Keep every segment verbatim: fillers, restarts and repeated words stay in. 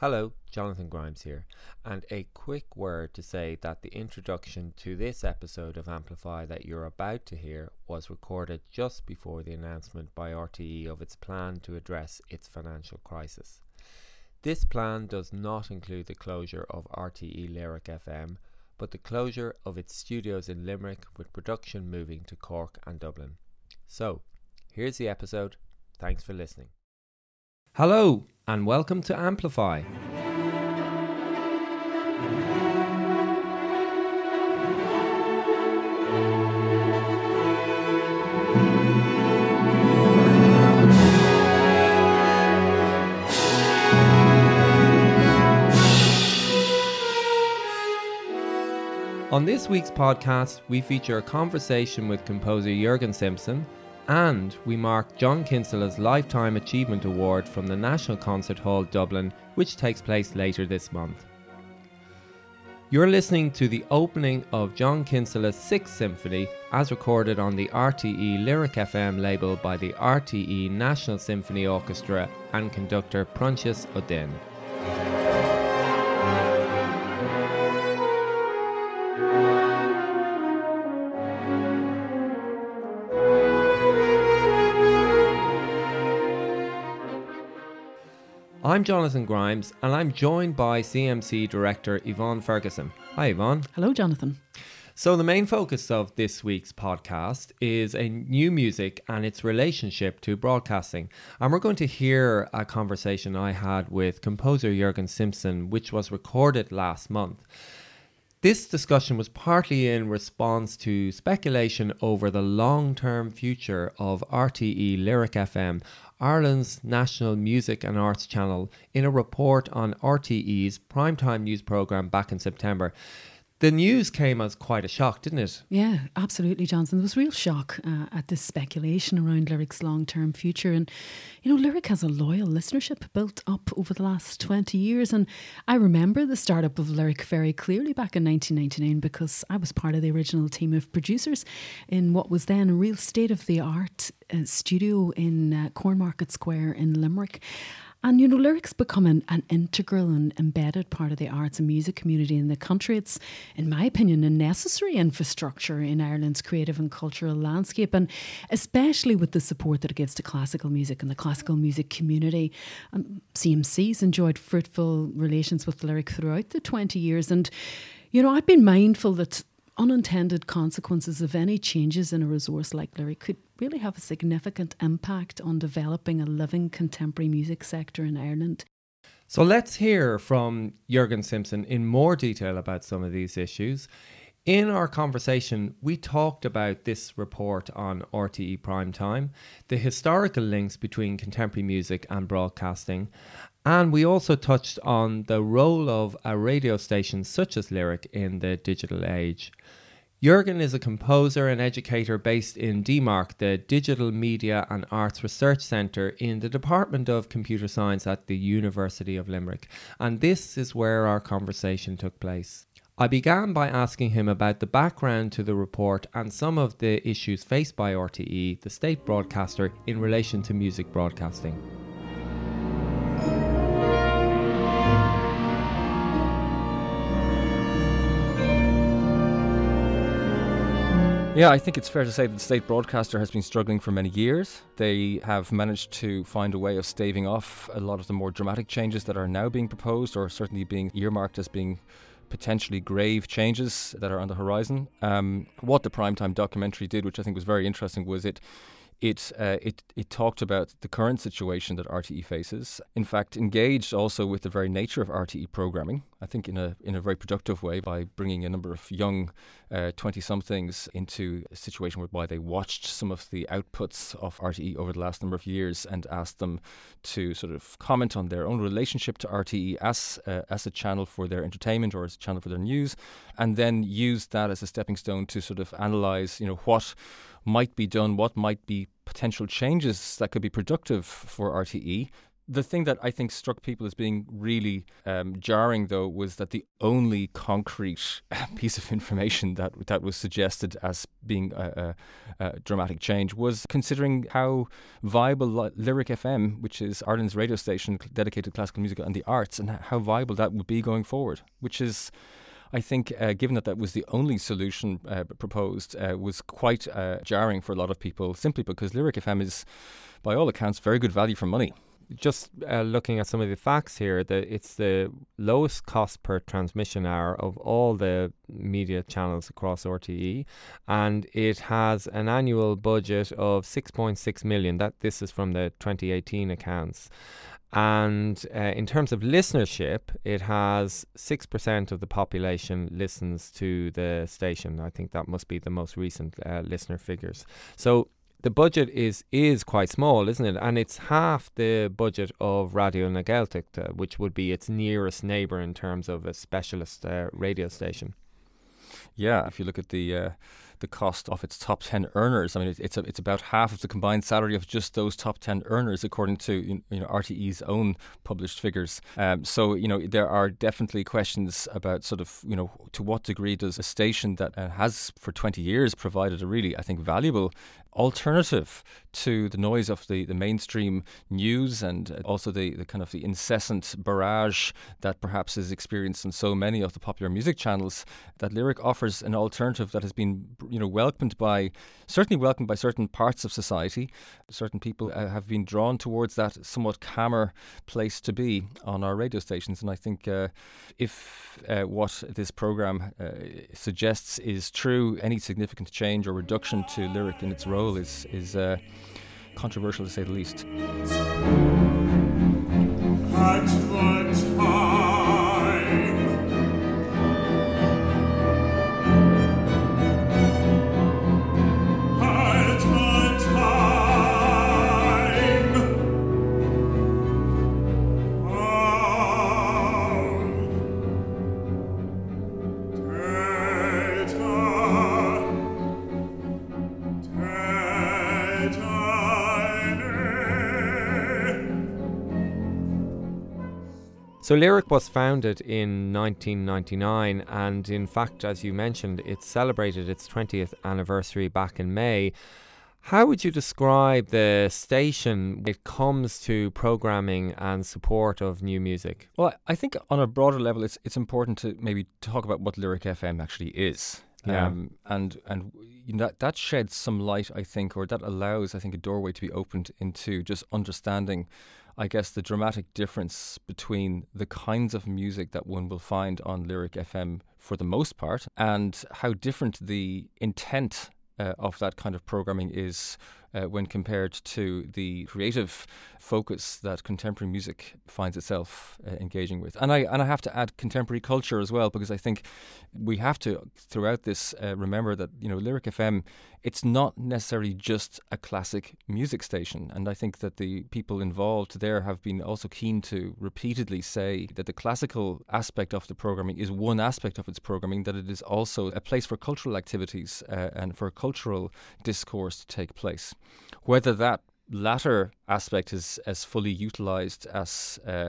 Hello, Jonathan Grimes here, and a quick word to say that the introduction to this episode of Amplify that you're about to hear was recorded just before the announcement by R T E of its plan to address its financial crisis. This plan does not include the closure of R T E Lyric F M, but the closure of its studios in Limerick, with production moving to Cork and Dublin. So, here's the episode. Thanks for listening. Hello and welcome to Amplify. On this week's podcast, we feature a conversation with composer Jürgen Simpson, and we mark John Kinsella's Lifetime Achievement Award from the National Concert Hall Dublin, which takes place later this month. You're listening to the opening of John Kinsella's Sixth Symphony, as recorded on the R T E Lyric F M label by the R T E National Symphony Orchestra and conductor Proinnsías Ó Duinn. I'm Jonathan Grimes, and I'm joined by C M C director Yvonne Ferguson. Hi, Yvonne. Hello, Jonathan. So the main focus of this week's podcast is a new music and its relationship to broadcasting. And we're going to hear a conversation I had with composer Jürgen Simpson, which was recorded last month. This discussion was partly in response to speculation over the long-term future of R T E Lyric F M, Ireland's national music and arts channel, in a report on R T E's primetime news programme back in September. The news came as quite a shock, didn't it? Yeah, absolutely, Jonathan. There was real shock uh, at this speculation around Lyric's long-term future. And, you know, Lyric has a loyal listenership built up over the last twenty years. And I remember the startup of Lyric very clearly back in nineteen ninety-nine, because I was part of the original team of producers in what was then a real state-of-the-art uh, studio in uh, Cornmarket Square in Limerick. And, you know, Lyric's become an, an integral and embedded part of the arts and music community in the country. It's, in my opinion, a necessary infrastructure in Ireland's creative and cultural landscape, and especially with the support that it gives to classical music and the classical music community. Um, C M C's enjoyed fruitful relations with Lyric throughout the twenty years. And, you know, I've been mindful that unintended consequences of any changes in a resource like Lyric could really have a significant impact on developing a living contemporary music sector in Ireland. So let's hear from Jürgen Simpson in more detail about some of these issues. In our conversation, we talked about this report on R T E Primetime, the historical links between contemporary music and broadcasting, and we also touched on the role of a radio station such as Lyric in the digital age. Jürgen is a composer and educator based in D MARC, the Digital Media and Arts Research Centre in the Department of Computer Science at the University of Limerick. And this is where our conversation took place. I began by asking him about the background to the report and some of the issues faced by R T E, the state broadcaster, in relation to music broadcasting. Yeah, I think it's fair to say that the state broadcaster has been struggling for many years. They have managed to find a way of staving off a lot of the more dramatic changes that are now being proposed, or certainly being earmarked as being potentially grave changes that are on the horizon. Um, what the Primetime documentary did, which I think was very interesting, was it It, uh, it it talked about the current situation that R T E faces, in fact engaged also with the very nature of R T E programming, I think in a in a very productive way, by bringing a number of young uh, twenty-somethings into a situation whereby they watched some of the outputs of R T E over the last number of years and asked them to sort of comment on their own relationship to R T E as, uh, as a channel for their entertainment or as a channel for their news, and then used that as a stepping stone to sort of analyse, you know, what might be done, what might be potential changes that could be productive for R T E The thing that I think struck people as being really um, jarring, though, was that the only concrete piece of information that that was suggested as being a, a, a dramatic change was considering how viable Li- Lyric F M, which is Ireland's radio station dedicated to classical music and the arts, and how viable that would be going forward, which is... I think, uh, given that that was the only solution uh, proposed, uh, was quite uh, jarring for a lot of people, simply because Lyric F M is, by all accounts, very good value for money. Just uh, looking at some of the facts here, the, it's the lowest cost per transmission hour of all the media channels across R T E, and it has an annual budget of six point six million. That this is from the twenty eighteen accounts. And uh, in terms of listenership, it has six percent of the population listens to the station. I think that must be the most recent uh, listener figures. So the budget is is quite small, isn't it? And it's half the budget of Radio na Gaeltachta, which would be its nearest neighbour in terms of a specialist uh, radio station. Yeah, if you look at the... Uh the cost of its top ten earners. I mean, it, it's a, it's about half of the combined salary of just those top ten earners, according to you know R T E's own published figures. Um, so you know there are definitely questions about sort of you know to what degree does a station that uh, has for twenty years provided a really, I think, valuable alternative to the noise of the, the mainstream news and uh, also the, the kind of the incessant barrage that perhaps is experienced in so many of the popular music channels, that Lyric offers an alternative that has been you know, welcomed by, certainly welcomed by certain parts of society. Certain people uh, have been drawn towards that somewhat calmer place to be on our radio stations. And I think uh, if uh, what this programme uh, suggests is true, any significant change or reduction to Lyric in its role is, is uh, controversial, to say the least. At the time. So Lyric was founded in nineteen ninety-nine, and in fact, as you mentioned, it celebrated its twentieth anniversary back in May. How would you describe the station when it comes to programming and support of new music? Well, I think on a broader level, it's it's important to maybe talk about what Lyric F M actually is. Yeah. Um, and and you know, that, that sheds some light, I think, or that allows, I think, a doorway to be opened into just understanding, I guess, the dramatic difference between the kinds of music that one will find on Lyric F M for the most part, and how different the intent uh, of that kind of programming is uh, when compared to the creative focus that contemporary music finds itself uh, engaging with. And I and I have to add contemporary culture as well, because I think we have to, throughout this, uh, remember that you know Lyric F M, it's not necessarily just a classic music station. And I think that the people involved there have been also keen to repeatedly say that the classical aspect of the programming is one aspect of its programming, that it is also a place for cultural activities uh, and for cultural discourse to take place. Whether that latter aspect is as fully utilised as uh,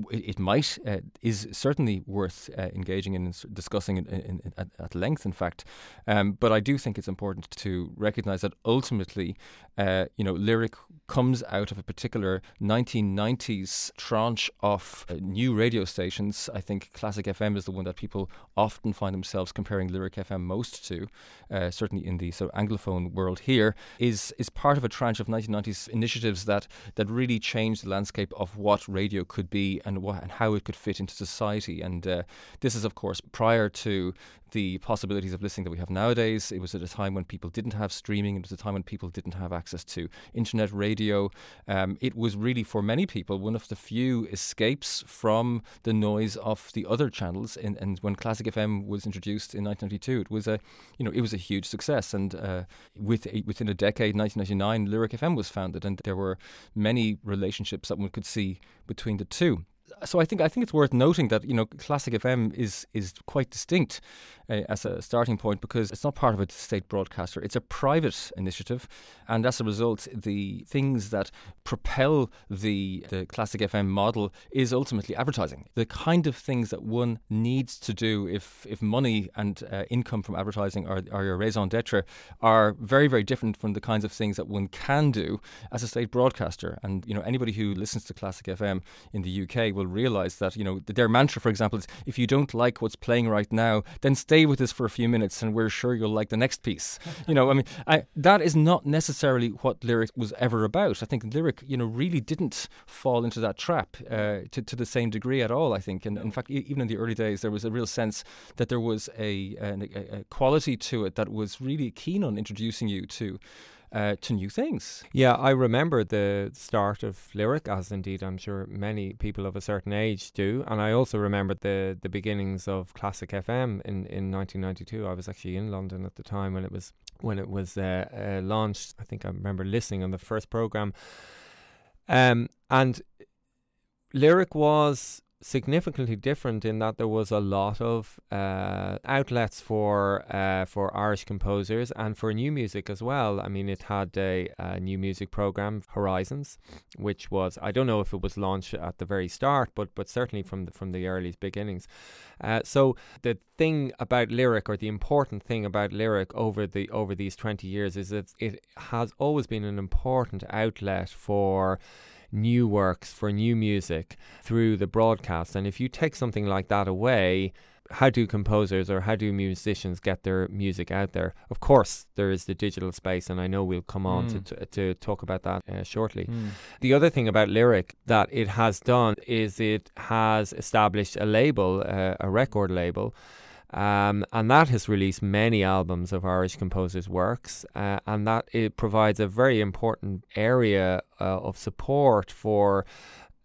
w- it might uh, is certainly worth uh, engaging in and discussing in, in, in, at, at length, in fact. Um, but I do think it's important to recognise that ultimately, uh, you know, Lyric comes out of a particular nineteen nineties tranche of uh, new radio stations. I think Classic F M is the one that people often find themselves comparing Lyric F M most to, uh, certainly in the sort of Anglophone world here, is, is part of a tranche of nineteen nineties initiatives that that really changed the landscape of what radio could be and, wh- and how it could fit into society. And uh, this is, of course, prior to the possibilities of listening that we have nowadays. It was at a time when people didn't have streaming. It was a time when people didn't have access to internet radio. Um, it was really, for many people, one of the few escapes from the noise of the other channels. And, and when Classic F M was introduced in nineteen ninety-two, it was a, you know, it was a huge success. And uh, with a, within a decade, nineteen ninety-nine, Lyric F M was founded, and there were many relationships that one could see between the two. so I think I think it's worth noting that, you know, Classic F M is is quite distinct uh, as a starting point, because it's not part of a state broadcaster. It's a private initiative, and as a result, the things that propel the the Classic F M model is ultimately advertising. The kind of things that one needs to do if if money and uh, income from advertising are, are your raison d'etre are very, very different from the kinds of things that one can do as a state broadcaster. And, you know, anybody who listens to Classic F M in the U K will realise that, you know, their mantra, for example, is if you don't like what's playing right now, then stay with us for a few minutes and we're sure you'll like the next piece. You know, I mean, I, that is not necessarily what Lyric was ever about. I think Lyric, you know, really didn't fall into that trap uh, to, to the same degree at all, I think. And in fact, e- even in the early days, there was a real sense that there was a, a, a quality to it that was really keen on introducing you to Uh, to new things. Yeah, I remember the start of Lyric, as indeed I'm sure many people of a certain age do, and I also remember the, the beginnings of Classic F M in, in nineteen ninety-two. I was actually in London at the time when it was when it was uh, uh, launched. I think I remember listening on the first programme. Um, and Lyric was significantly different in that there was a lot of uh, outlets for uh, for Irish composers and for new music as well. I mean, it had a, a new music program, Horizons, which was, I don't know if it was launched at the very start, but but certainly from the, from the earliest beginnings. Uh, so the thing about Lyric, or the important thing about Lyric over the over these twenty years, is that it has always been an important outlet for new works, for new music through the broadcast. And if you take something like that away, how do composers or how do musicians get their music out there? Of course, there is the digital space, and I know we'll come on mm. to, to to talk about that uh, shortly. Mm. The other thing about Lyric that it has done is it has established a label, uh, a record label, Um, and that has released many albums of Irish composers' works, uh, and that it provides a very important area uh, of support for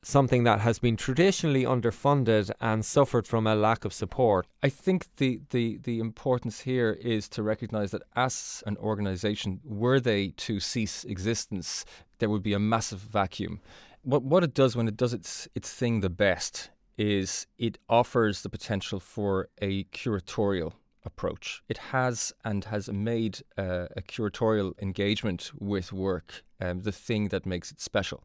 something that has been traditionally underfunded and suffered from a lack of support. I think the, the, the importance here is to recognise that as an organisation, were they to cease existence, there would be a massive vacuum. What, what it does when it does its, its thing the best is it offers the potential for a curatorial approach. It has and has made uh, a curatorial engagement with work um, the thing that makes it special.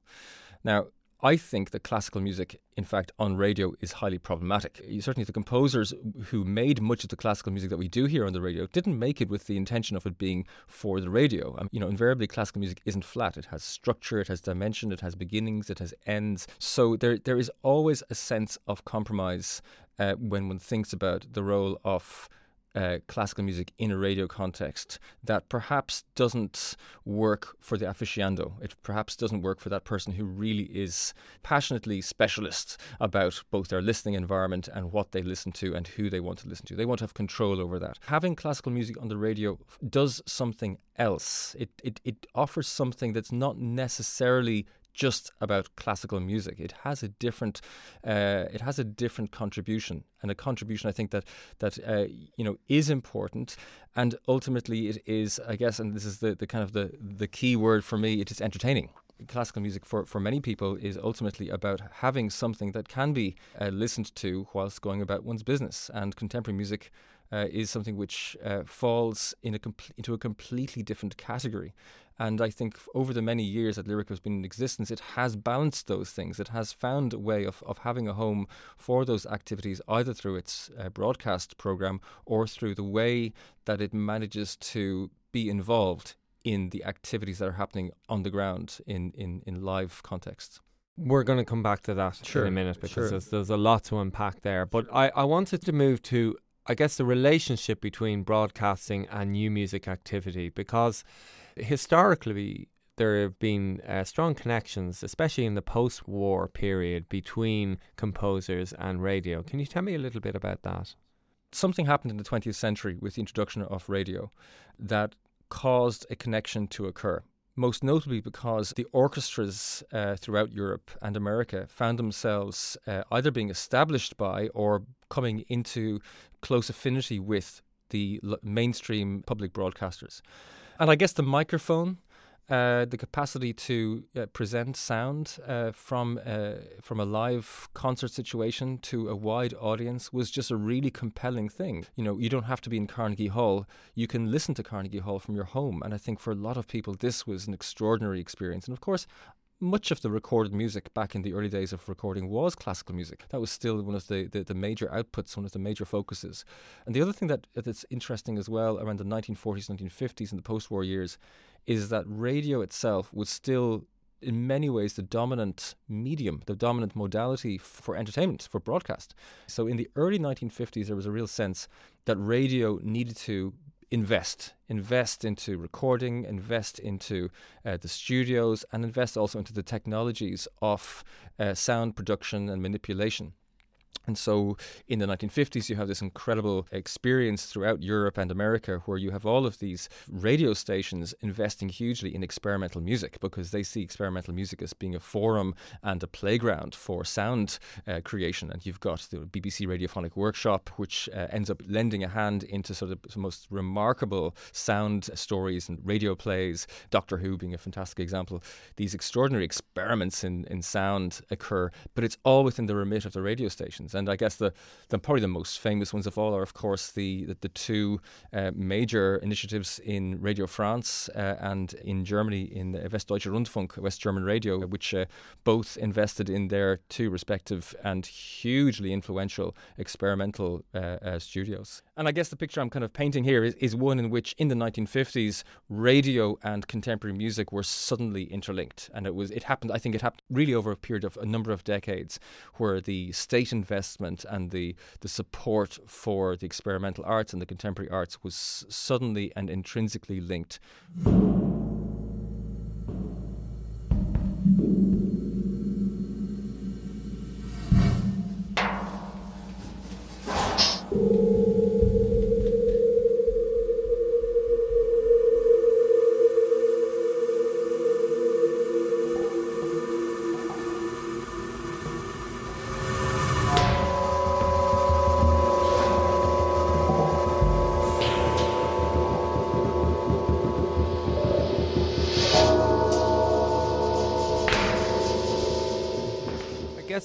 Now, I think that classical music, in fact, on radio is highly problematic. Certainly the composers who made much of the classical music that we do here on the radio didn't make it with the intention of it being for the radio. Um, you know, invariably classical music isn't flat. It has structure, it has dimension, it has beginnings, it has ends. So there, there is always a sense of compromise uh, when one thinks about the role of Uh, classical music in a radio context that perhaps doesn't work for the aficionado. It perhaps doesn't work for that person who really is passionately specialist about both their listening environment and what they listen to and who they want to listen to. They want to have control over that. Having classical music on the radio does something else. It it, it offers something that's not necessarily just about classical music. It has a different, uh, it has a different contribution, and a contribution I think that that uh, you know is important, and ultimately it is, I guess, and this is the, the kind of the the key word for me. It is entertaining. Classical music for, for many people is ultimately about having something that can be uh, listened to whilst going about one's business, and contemporary music uh, is something which uh, falls in a compl- into a completely different category. And I think over the many years that Lyric has been in existence, it has balanced those things. It has found a way of, of having a home for those activities, either through its uh, broadcast programme or through the way that it manages to be involved in the activities that are happening on the ground in, in, in live contexts. We're going to come back to that sure. in a minute because sure. there's, there's a lot to unpack there. But I, I wanted to move to, I guess, the relationship between broadcasting and new music activity, because historically there have been uh, strong connections, especially in the post-war period, between composers and radio. Can you tell me a little bit about that? Something happened in the twentieth century with the introduction of radio that caused a connection to occur, most notably because the orchestras uh, throughout Europe and America found themselves uh, either being established by or coming into close affinity with the l- mainstream public broadcasters. And I guess the microphone uh, the capacity to uh, present sound uh, from uh, from a live concert situation to a wide audience was just a really compelling thing. You know, you don't have to be in Carnegie Hall. You can listen to Carnegie Hall from your home. And I think for a lot of people, this was an extraordinary experience. And of course, much of the recorded music back in the early days of recording was classical music. That was still one of the, the, the major outputs, one of the major focuses. And the other thing that that's interesting as well around the nineteen forties, nineteen fifties and the post-war years is that radio itself was still in many ways the dominant medium, the dominant modality for entertainment, for broadcast. So in the early nineteen fifties, there was a real sense that radio needed to invest, invest into recording, invest into uh, the studios, and invest also into the technologies of uh, sound production and manipulation. And so in the nineteen fifties, you have this incredible experience throughout Europe and America where you have all of these radio stations investing hugely in experimental music because they see experimental music as being a forum and a playground for sound uh, creation. And you've got the B B C Radiophonic Workshop, which uh, ends up lending a hand into sort of the most remarkable sound stories and radio plays, Doctor Who being a fantastic example. These extraordinary experiments in, in sound occur, but it's all within the remit of the radio stations. And I guess the, the probably the most famous ones of all are, of course, the the, the two uh, major initiatives in Radio France uh, and in Germany in Westdeutsche Rundfunk, West German Radio, which uh, both invested in their two respective and hugely influential experimental uh, uh, studios. And I guess the picture I'm kind of painting here is, is one in which, in the nineteen fifties, radio and contemporary music were suddenly interlinked, and it was it happened. I think it happened really over a period of a number of decades, where the state investment investment and the, the support for the experimental arts and the contemporary arts was suddenly and intrinsically linked.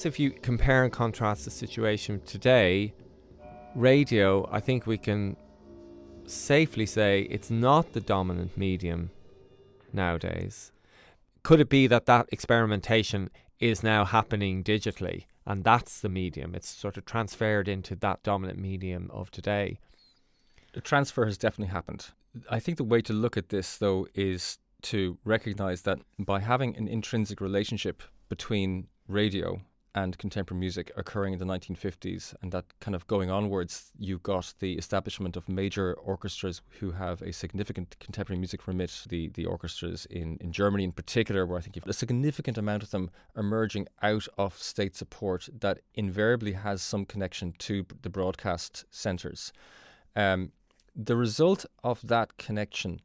If you compare and contrast the situation today, radio, I think we can safely say it's not the dominant medium nowadays. Could it be that that experimentation is now happening digitally and that's the medium? It's sort of transferred into that dominant medium of today. The transfer has definitely happened. I think the way to look at this, though, is to recognize that by having an intrinsic relationship between radio and contemporary music occurring in the nineteen fifties, and that kind of going onwards, you've got the establishment of major orchestras who have a significant contemporary music remit, the the orchestras in, in Germany in particular, where I think you've got a significant amount of them emerging out of state support that invariably has some connection to the broadcast centres. Um, the result of that connection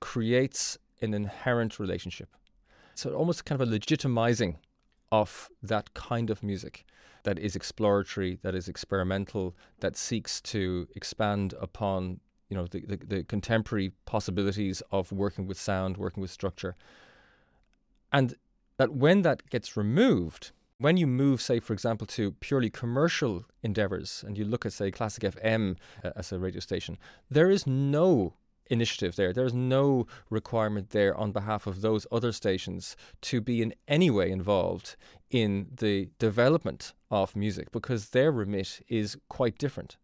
creates an inherent relationship. So almost kind of a legitimizing of that kind of music that is exploratory, that is experimental, that seeks to expand upon, you know, the, the, the contemporary possibilities of working with sound, working with structure. And that when that gets removed, when you move, say, for example, to purely commercial endeavours and you look at, say, Classic F M uh, as a radio station, there is no initiative there. There's no requirement there on behalf of those other stations to be in any way involved in the development of music because their remit is quite different.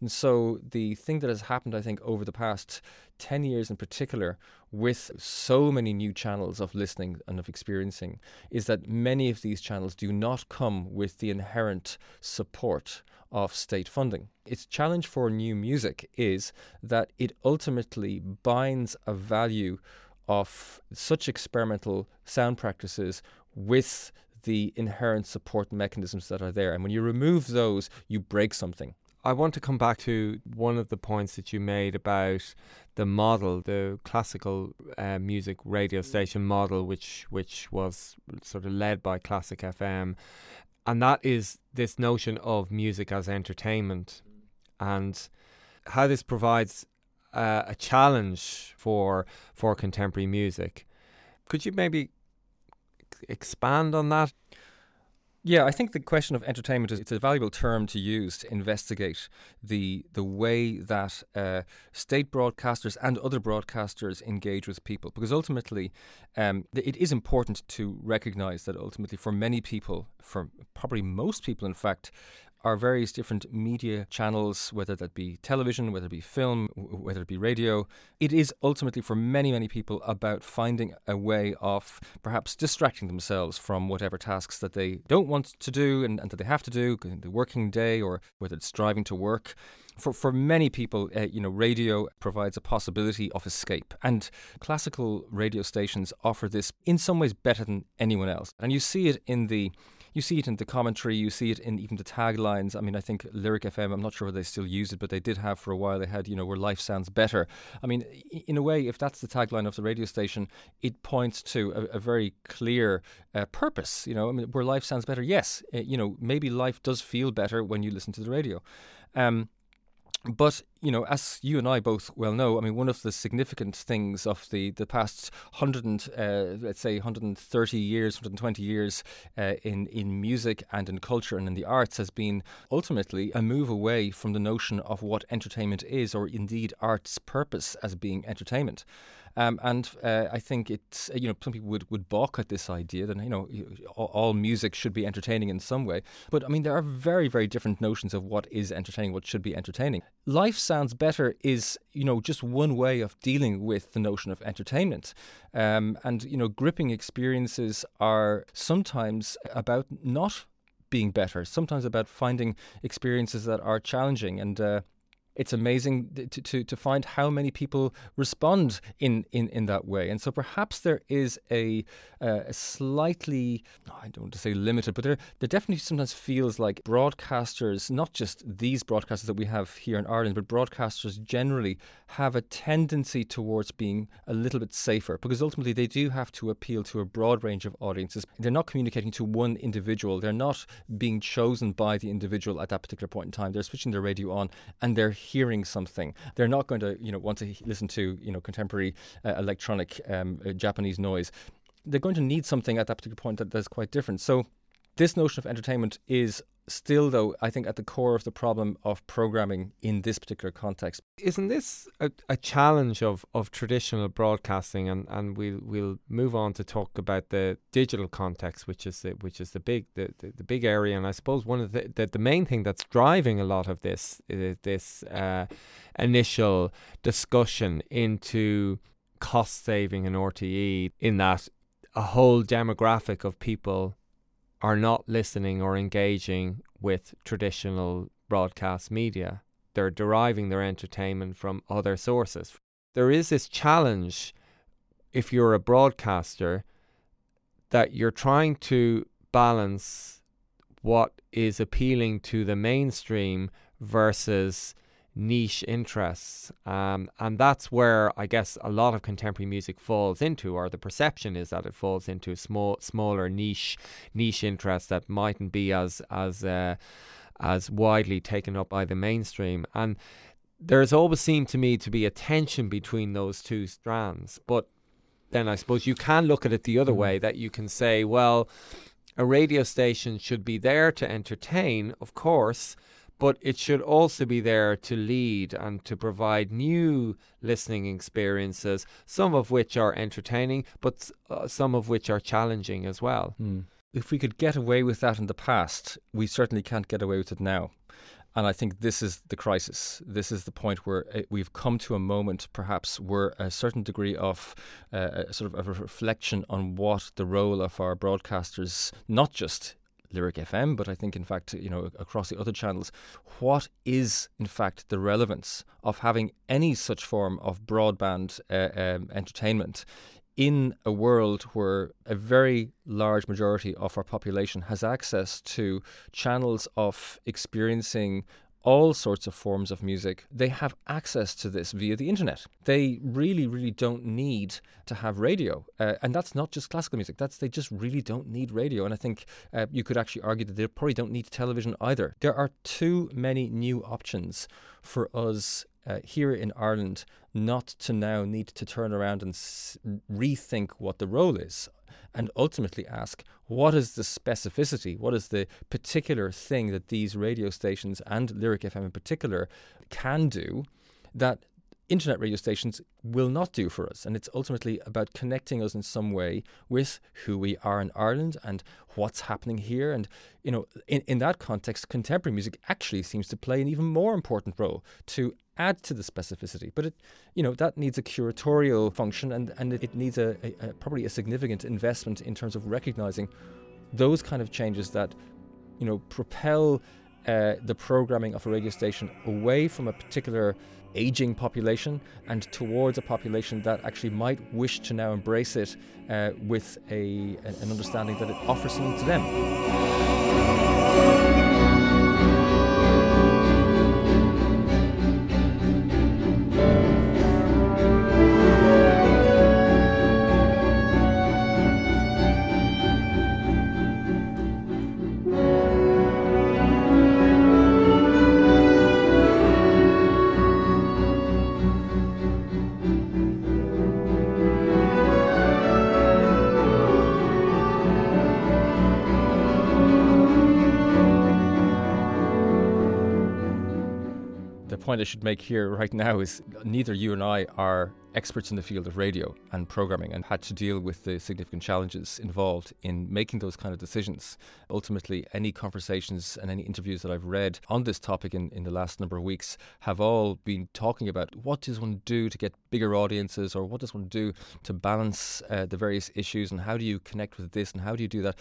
And so the thing that has happened, I think, over the past ten years in particular, with so many new channels of listening and of experiencing, is that many of these channels do not come with the inherent support of state funding. Its challenge for new music is that it ultimately binds a value of such experimental sound practices with the inherent support mechanisms that are there. And when you remove those, you break something. I want to come back to one of the points that you made about the model, the classical uh, music radio station model, which which was sort of led by Classic F M. And that is this notion of music as entertainment and how this provides uh, a challenge for for contemporary music. Could you maybe expand on that? Yeah, I think the question of entertainment is, it's a valuable term to use to investigate the the way that uh, state broadcasters and other broadcasters engage with people. Because ultimately, um, th- it is important to recognise that ultimately for many people, for probably most people in fact, our various different media channels, whether that be television, whether it be film, w- whether it be radio, it is ultimately for many, many people about finding a way of perhaps distracting themselves from whatever tasks that they don't want to do and, and that they have to do, the working day or whether it's driving to work. For for many people, uh, you know, radio provides a possibility of escape, and classical radio stations offer this in some ways better than anyone else. And you see it in the You see it in the commentary, you see it in even the taglines. I mean, I think Lyric F M, I'm not sure whether they still use it, but they did have for a while. They had, you know, where life sounds better. I mean, in a way, if that's the tagline of the radio station, it points to a, a very clear uh, purpose, you know, I mean, where life sounds better. Yes, uh, you know, maybe life does feel better when you listen to the radio. Um, But, you know, as you and I both well know, I mean, one of the significant things of the, the past hundred and, uh, let's say, one hundred thirty years, one hundred twenty years uh, in, in music and in culture and in the arts has been ultimately a move away from the notion of what entertainment is, or indeed art's purpose as being entertainment. Um, and uh, I think it's, you know, some people would, would balk at this idea that, you know, all music should be entertaining in some way. But, I mean, there are very, very different notions of what is entertaining, what should be entertaining. Life sounds better is, you know, just one way of dealing with the notion of entertainment. Um, and, you know, gripping experiences are sometimes about not being better, sometimes about finding experiences that are challenging and, uh, it's amazing to, to, to find how many people respond in, in, in that way. And so perhaps there is a, uh, a slightly, I don't want to say limited, but there, there definitely sometimes feels like broadcasters, not just these broadcasters that we have here in Ireland, but broadcasters generally have a tendency towards being a little bit safer, because ultimately they do have to appeal to a broad range of audiences. They're not communicating to one individual. They're not being chosen by the individual at that particular point in time. They're switching their radio on and they're hearing something. They're not going to, you know, want to listen to, you know, contemporary uh, electronic um, uh, Japanese noise. They're going to need something at that particular point that, that's quite different. So this notion of entertainment is still, though, I think at the core of the problem of programming in this particular context. Isn't this a, a challenge of, of traditional broadcasting? And, and we'll we'll move on to talk about the digital context, which is the, which is the big the, the, the big area. And I suppose one of the, the the main thing that's driving a lot of this uh, this uh, initial discussion into cost saving and R T E, in that a whole demographic of people are not listening or engaging with traditional broadcast media. They're deriving their entertainment from other sources. There is this challenge, if you're a broadcaster, that you're trying to balance what is appealing to the mainstream versus niche interests. Um, and that's where I guess a lot of contemporary music falls into, or the perception is that it falls into small, smaller niche niche interests that mightn't be as as uh, as widely taken up by the mainstream. And there's always seemed to me to be a tension between those two strands. But then I suppose you can look at it the other way, that you can say, well, a radio station should be there to entertain, of course, but it should also be there to lead and to provide new listening experiences, some of which are entertaining, but uh, some of which are challenging as well. Mm. If we could get away with that in the past, we certainly can't get away with it now. And I think this is the crisis. This is the point where we've come to a moment, perhaps, where a certain degree of uh, a sort of a reflection on what the role of our broadcasters, not just Lyric F M, but I think, in fact, you know, across the other channels, what is, in fact, the relevance of having any such form of broadband uh, um, entertainment in a world where a very large majority of our population has access to channels of experiencing all sorts of forms of music. They have access to this via the internet. They really, really don't need to have radio. Uh, and that's not just classical music. That's they just really don't need radio. And I think uh, you could actually argue that they probably don't need television either. There are too many new options for us uh, here in Ireland not to now need to turn around and s- rethink what the role is and ultimately ask, what is the specificity, what is the particular thing that these radio stations and Lyric F M in particular can do that internet radio stations will not do for us? And it's ultimately about connecting us in some way with who we are in Ireland and what's happening here. And, you know, in, in that context, contemporary music actually seems to play an even more important role to add to the specificity. But, it, you know, that needs a curatorial function, and, and it, it needs a, a, a probably a significant investment in terms of recognizing those kind of changes that, you know, propel uh, the programming of a radio station away from a particular aging population and towards a population that actually might wish to now embrace it uh, with a, an understanding that it offers something to them. Point I should make here right now is neither you and I are experts in the field of radio and programming and had to deal with the significant challenges involved in making those kind of decisions. Ultimately, any conversations and any interviews that I've read on this topic in, in the last number of weeks have all been talking about what does one do to get bigger audiences, or what does one do to balance uh, the various issues, and how do you connect with this and how do you do that?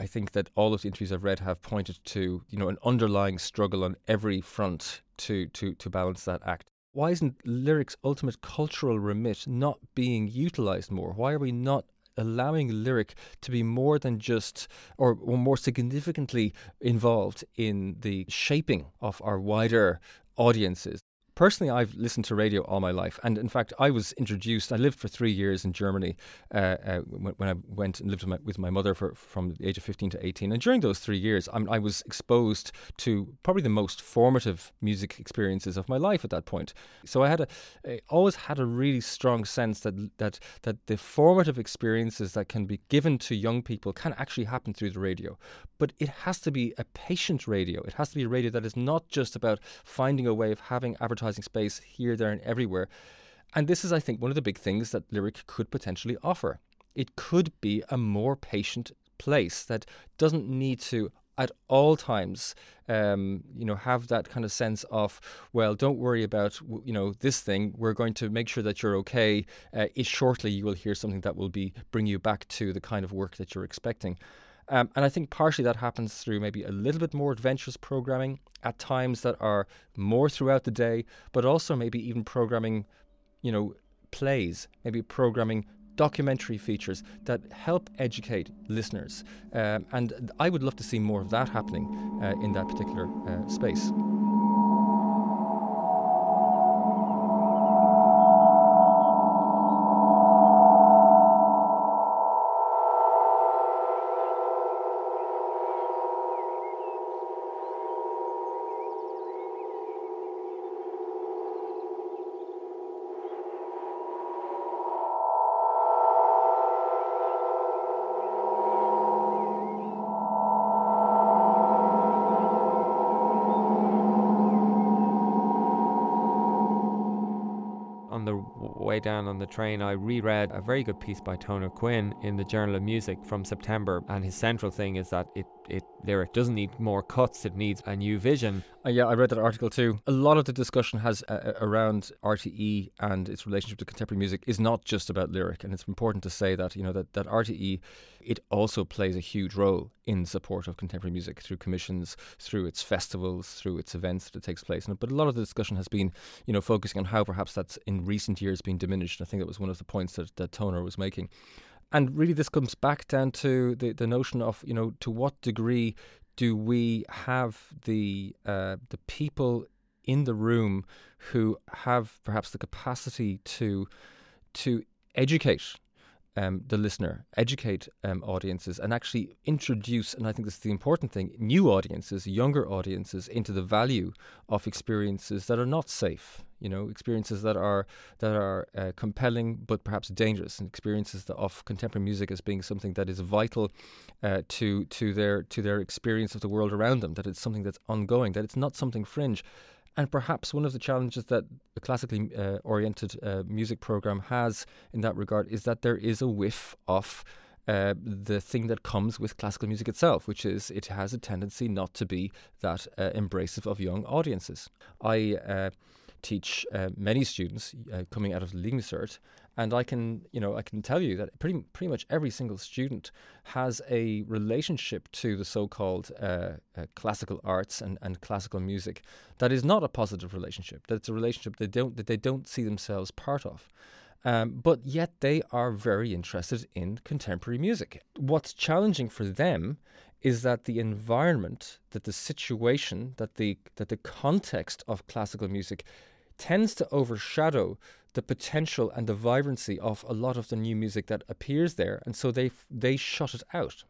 I think that all of the interviews I've read have pointed to, you know, an underlying struggle on every front to to to balance that act. Why isn't lyric's ultimate cultural remit not being utilised more? Why are we not allowing lyric to be more than just, or more significantly involved in the shaping of our wider audiences? Personally, I've listened to radio all my life. And in fact, I was introduced, I lived for three years in Germany uh, uh, when, when I went and lived with my, with my mother for, from the age of fifteen to eighteen. And during those three years, I, mean, I was exposed to probably the most formative music experiences of my life at that point. So I had a, I always had a really strong sense that, that, that the formative experiences that can be given to young people can actually happen through the radio. But it has to be a patient radio. It has to be a radio that is not just about finding a way of having advertising space here, there and everywhere. And this is, I think, one of the big things that Lyric could potentially offer. It could be a more patient place that doesn't need to at all times, um, you know, have that kind of sense of, well, don't worry about, you know, this thing. We're going to make sure that you're okay. Uh, shortly, you will hear something that will be bring you back to the kind of work that you're expecting. Um, and I think partially that happens through maybe a little bit more adventurous programming at times that are more throughout the day, but also maybe even programming, you know, plays, maybe programming documentary features that help educate listeners. Um, and I would love to see more of that happening uh, in that particular uh, space. Way down on the train, I reread a very good piece by Toner Quinn in the Journal of Music from September, and his central thing is that it, it lyric doesn't need more cuts, it needs a new vision. Uh, yeah, I read that article too. A lot of the discussion has uh, around R T E and its relationship to contemporary music is not just about lyric, and it's important to say that, you know, that, that R T E, it also plays a huge role in support of contemporary music through commissions, through its festivals, through its events that takes place. And, but a lot of the discussion has been, you know, focusing on how perhaps that's in recent years been diminished. I think that was one of the points that, that Toner was making. And really this comes back down to the, the notion of, you know, to what degree do we have the uh, the people in the room who have perhaps the capacity to to educate um, the listener, educate um, audiences, and actually introduce, and I think this is the important thing, new audiences, younger audiences, into the value of experiences that are not safe. You know, experiences that are that are uh, compelling but perhaps dangerous, and experiences of contemporary music as being something that is vital uh, to to their to their experience of the world around them. That it's something that's ongoing. That it's not something fringe. And perhaps one of the challenges that a classically uh, oriented uh, music program has in that regard is that there is a whiff of uh, the thing that comes with classical music itself, which is it has a tendency not to be that uh, embracive of young audiences. I uh, teach uh, many students uh, coming out of the Leaving Cert, and I can, you know, I can tell you that pretty pretty much every single student has a relationship to the so-called uh, uh, classical arts and, and classical music that is not a positive relationship. That's a relationship they don't that they don't see themselves part of. Um, but yet they are very interested in contemporary music. What's challenging for them is that the environment, that the situation, that the that the context of classical music tends to overshadow the potential and the vibrancy of a lot of the new music that appears there, and so they they shut it out.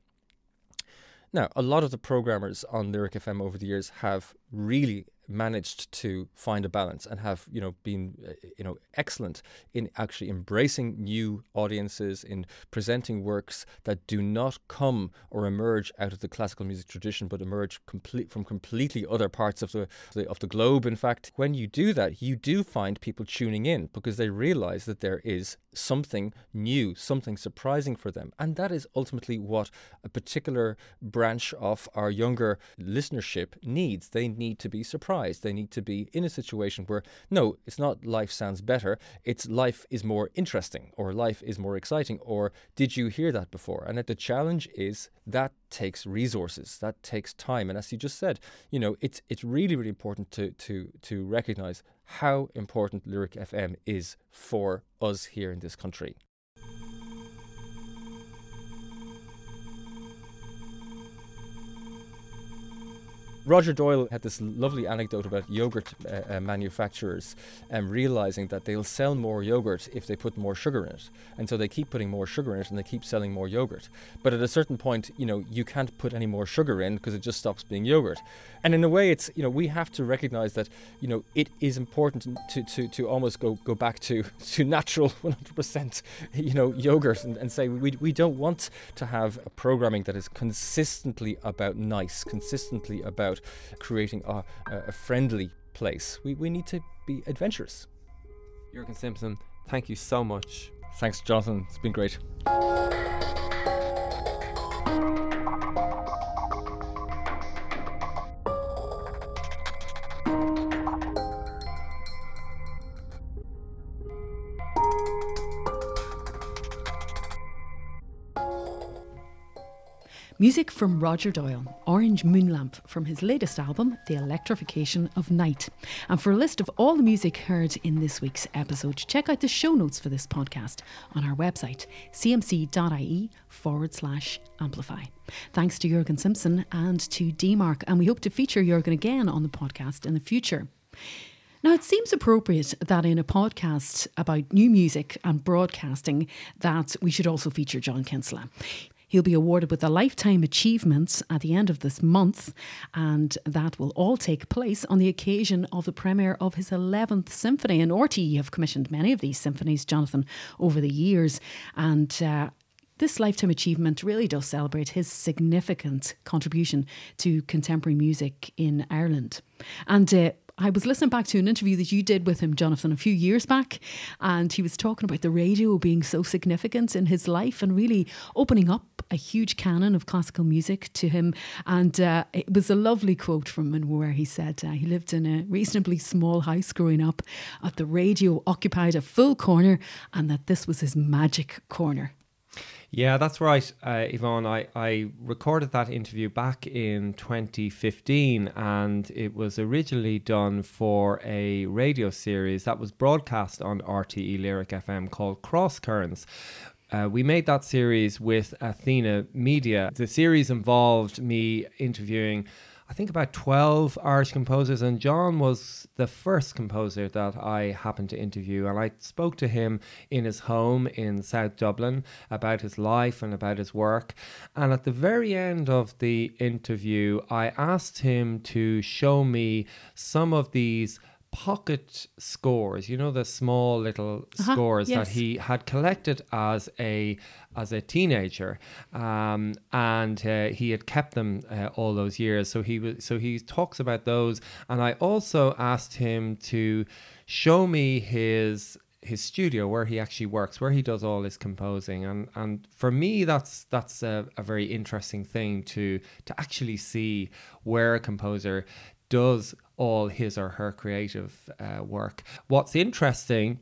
Now, a lot of the programmers on Lyric F M over the years have really managed to find a balance and have, you know, been, uh, you know, excellent in actually embracing new audiences, in presenting works that do not come or emerge out of the classical music tradition, but emerge complete from completely other parts of the, the of the globe. In fact, when you do that, you do find people tuning in because they realize that there is something new, something surprising for them, and that is ultimately what a particular branch of our younger listenership needs. They need to be surprised. They need to be in a situation where, no, it's not life sounds better, it's life is more interesting, or life is more exciting, or did you hear that before? And that the challenge is that takes resources, that takes time. And as you just said, you know, it's it's really, really important to to to recognize how important Lyric F M is for us here in this country. Roger Doyle had this lovely anecdote about yogurt uh, uh, manufacturers um, realizing that they'll sell more yogurt if they put more sugar in it. And so they keep putting more sugar in it, and they keep selling more yogurt. But at a certain point, you know, you can't put any more sugar in because it just stops being yogurt. And in a way, it's, you know, we have to recognize that, you know, it is important to to, to almost go, go back to, to natural one hundred percent, you know, yogurt and, and say we we don't want to have a programming that is consistently about nice, consistently about creating a, a friendly place. We we need to be adventurous. Jürgen Simpson, thank you so much. Thanks, Jonathan. It's been great. Music from Roger Doyle, Orange Moonlamp, from his latest album, The Electrification of Night. And for a list of all the music heard in this week's episode, check out the show notes for this podcast on our website, cmc.ie forward slash amplify. Thanks to Jürgen Simpson and to D MARC, and we hope to feature Jürgen again on the podcast in the future. Now, it seems appropriate that in a podcast about new music and broadcasting that we should also feature John Kinsella. He'll be awarded with a Lifetime Achievement at the end of this month, and that will all take place on the occasion of the premiere of his eleventh symphony. And R T E have commissioned many of these symphonies, Jonathan, over the years, and uh, this Lifetime Achievement really does celebrate his significant contribution to contemporary music in Ireland. And uh, I was listening back to an interview that you did with him, Jonathan, a few years back, and he was talking about the radio being so significant in his life and really opening up a huge canon of classical music to him. And uh, it was a lovely quote from him where he said uh, he lived in a reasonably small house growing up, that the radio occupied a full corner and that this was his magic corner. Yeah, that's right, uh, Yvonne. I, I recorded that interview back in twenty fifteen, and it was originally done for a radio series that was broadcast on R T E Lyric F M called Cross Currents. Uh, we made that series with Athena Media. The series involved me interviewing I think about twelve Irish composers, and John was the first composer that I happened to interview, and I spoke to him in his home in South Dublin about his life and about his work. And at the very end of the interview, I asked him to show me some of these pocket scores, you know, the small little uh-huh, scores yes. that he had collected as a as a teenager, um, and uh, he had kept them uh, all those years. So he was, so he talks about those, and I also asked him to show me his his studio where he actually works, where he does all his composing, and and for me that's that's a, a very interesting thing to to actually see where a composer does all his or her creative uh, work. What's interesting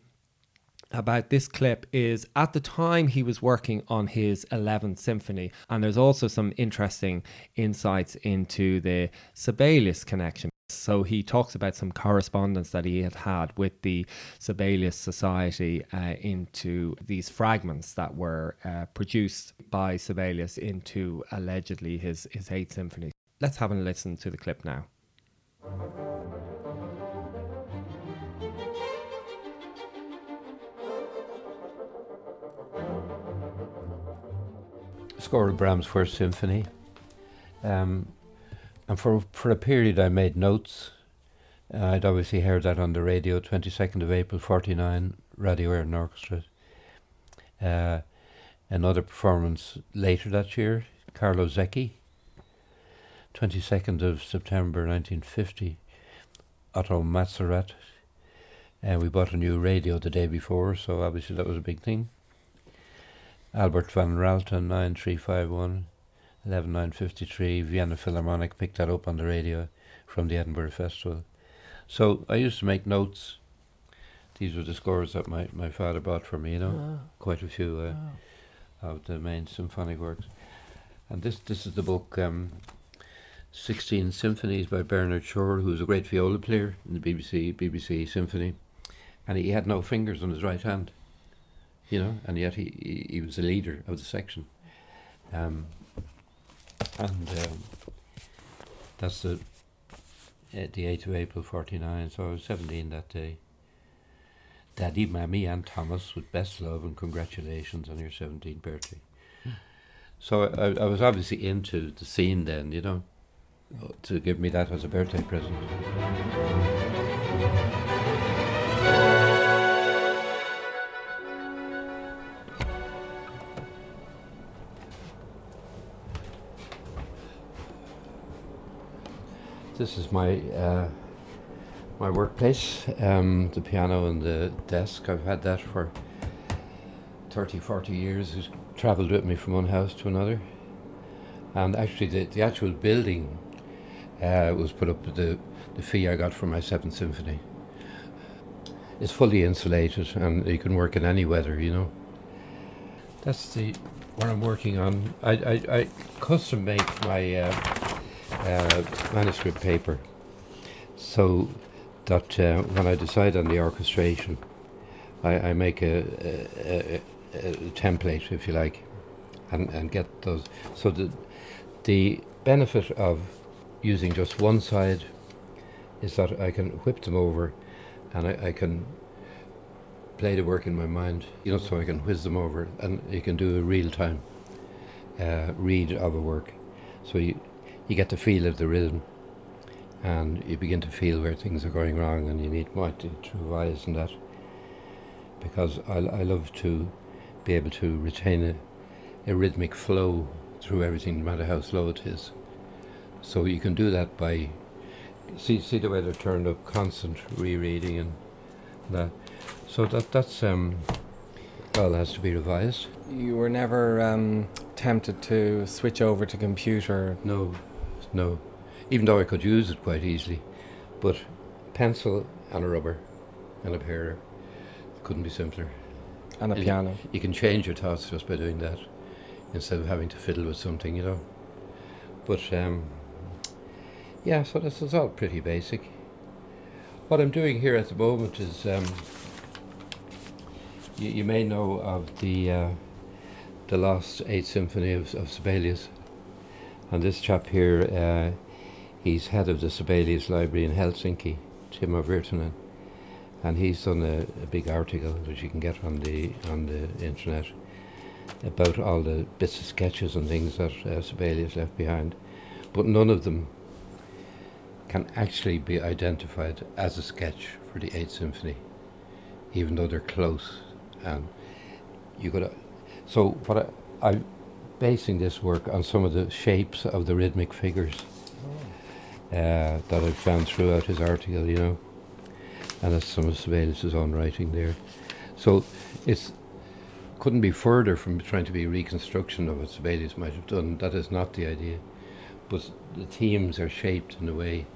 about this clip is at the time he was working on his eleventh symphony, and there's also some interesting insights into the Sibelius connection. So he talks about some correspondence that he had had with the Sibelius Society uh, into these fragments that were uh, produced by Sibelius into allegedly his, his eighth symphony. Let's have a listen to the clip now. Score of Brahms' First Symphony, um, and for for a period I made notes. Uh, I'd obviously heard that on the radio, twenty-second of April forty-nine, Radio Éireann Orchestra. Uh, another performance later that year, Carlo Zecchi. twenty-second of September nineteen fifty, Otto Mazerat, and uh, we bought a new radio the day before, so obviously that was a big thing. Albert van Ralten, nine three five one, eleven nine fifty-three, Vienna Philharmonic picked that up on the radio from the Edinburgh Festival. So I used to make notes. These were the scores that my, my father bought for me, you know, oh. quite a few uh, oh. of the main symphonic works. And this, this is the book, um, sixteen Symphonies by Bernard Shore, who was a great viola player in the B B C B B C Symphony, and he had no fingers on his right hand, you know, and yet he, he, he was the leader of the section. Um, and um, that's the uh, the eighth of April forty-nine, so I was seventeen that day. Daddy, Mammy and Thomas, with best love and congratulations on your seventeenth birthday. So I, I was obviously into the scene then, you know, to give me that as a birthday present. This is my uh, my workplace, um, the piano and the desk. I've had that for thirty, forty years. It's travelled with me from one house to another. And actually the, the actual building Uh, was put up with the, the fee I got for my seventh symphony. It's fully insulated and you can work in any weather, you know. That's the what I'm working on. I, I, I custom make my uh, uh, manuscript paper so that uh, when I decide on the orchestration, I, I make a, a, a, a template, if you like, and, and get those. So the, the benefit of using just one side is that I can whip them over and I, I can play the work in my mind, you know, so I can whiz them over and you can do a real-time uh, read of a work. So you, you get the feel of the rhythm and you begin to feel where things are going wrong and you need might to revise and that, because I, I love to be able to retain a, a rhythmic flow through everything, no matter how slow it is. So you can do that by, see see the way they're turned up, constant rereading and that. So that that's, um, well, has to be revised. You were never um, tempted to switch over to computer? No, no. Even though I could use it quite easily. But pencil and a rubber and a paper couldn't be simpler. And a you piano. Can, you can change your thoughts just by doing that instead of having to fiddle with something, you know. But, um, yeah, so this is all pretty basic. What I'm doing here at the moment is, um, you, you may know of the uh, the last Eighth Symphony of, of Sibelius, and this chap here, uh, He's head of the Sibelius Library in Helsinki, Timo Virtanen, and he's done a, a big article which you can get on the on the internet about all the bits of sketches and things that uh, Sibelius left behind, but none of them can actually be identified as a sketch for the Eighth Symphony, even though they're close. And you could. So what I, I'm basing this work on some of the shapes of the rhythmic figures oh. uh, that I've found throughout his article, you know, and that's some of Sibelius's own writing there. So it's couldn't be further from trying to be a reconstruction of what Sibelius might have done. That is not the idea, but the themes are shaped in a way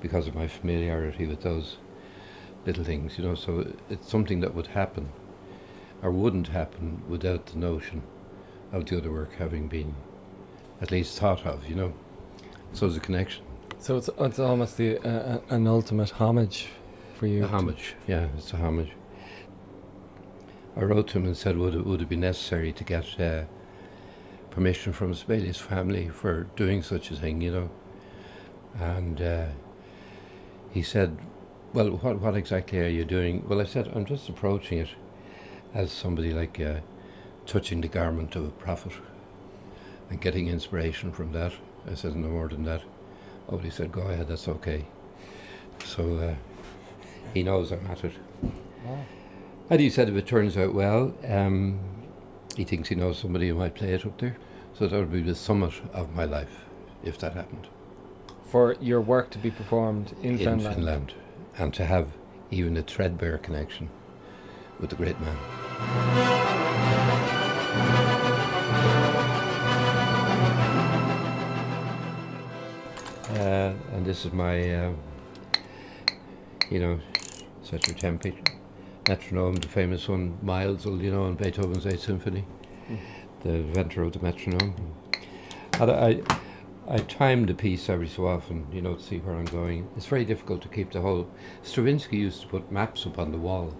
because of my familiarity with those little things, you know. So it's something that would happen or wouldn't happen without the notion of the other work having been at least thought of, you know. So there's a connection. So it's it's almost the uh, an ultimate homage for you. A homage, yeah, it's a homage. I wrote to him and said, would it would it be necessary to get uh, permission from Sibelius' family for doing such a thing, you know? And uh, he said, well, what what exactly are you doing? Well, I said, I'm just approaching it as somebody like uh, touching the garment of a prophet and getting inspiration from that. I said no more than that. Oh, he said, go ahead, that's okay. So uh, he knows I'm at it. Wow. And he said if it turns out well, um, he thinks he knows somebody who might play it up there. So that would be the summit of my life, if that happened. For your work to be performed in, in Finland. In Finland, and to have even a threadbare connection with the great man. Uh, and this is my, uh, you know, Setter-Tempi metronome, the famous one, Miles, you know, in Beethoven's Eighth Symphony, mm. the inventor of the metronome. And I, I time the piece every so often, you know, to see where I'm going. It's very difficult to keep the whole. Stravinsky used to put maps up on the wall,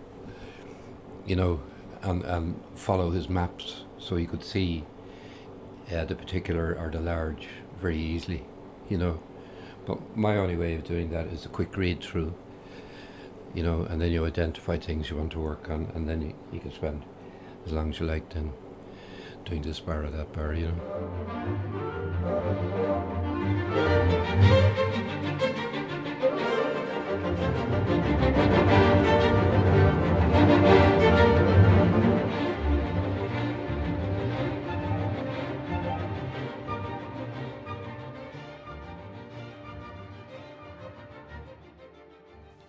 you know, and, and follow his maps so he could see uh, the particular or the large very easily, you know. But my only way of doing that is a quick read through, you know, and then you identify things you want to work on, and then you, you can spend as long as you like then doing this bar or that bar, you know.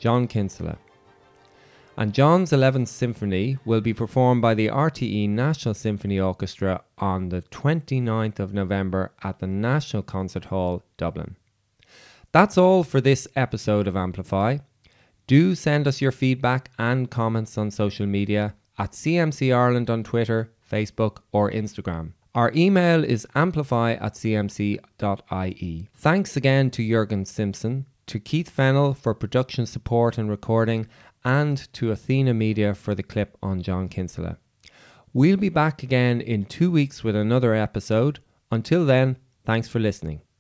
John Kinsella. And John's eleventh Symphony will be performed by the R T E National Symphony Orchestra on the twenty-ninth of November at the National Concert Hall, Dublin. That's all for this episode of Amplify. Do send us your feedback and comments on social media at C M C Ireland on Twitter, Facebook or Instagram. Our email is amplify at c m c dot i e. Thanks again to Jürgen Simpson, to Keith Fennell for production support and recording, and to Athena Media for the clip on John Kinsella. We'll be back again in two weeks with another episode. Until then, thanks for listening.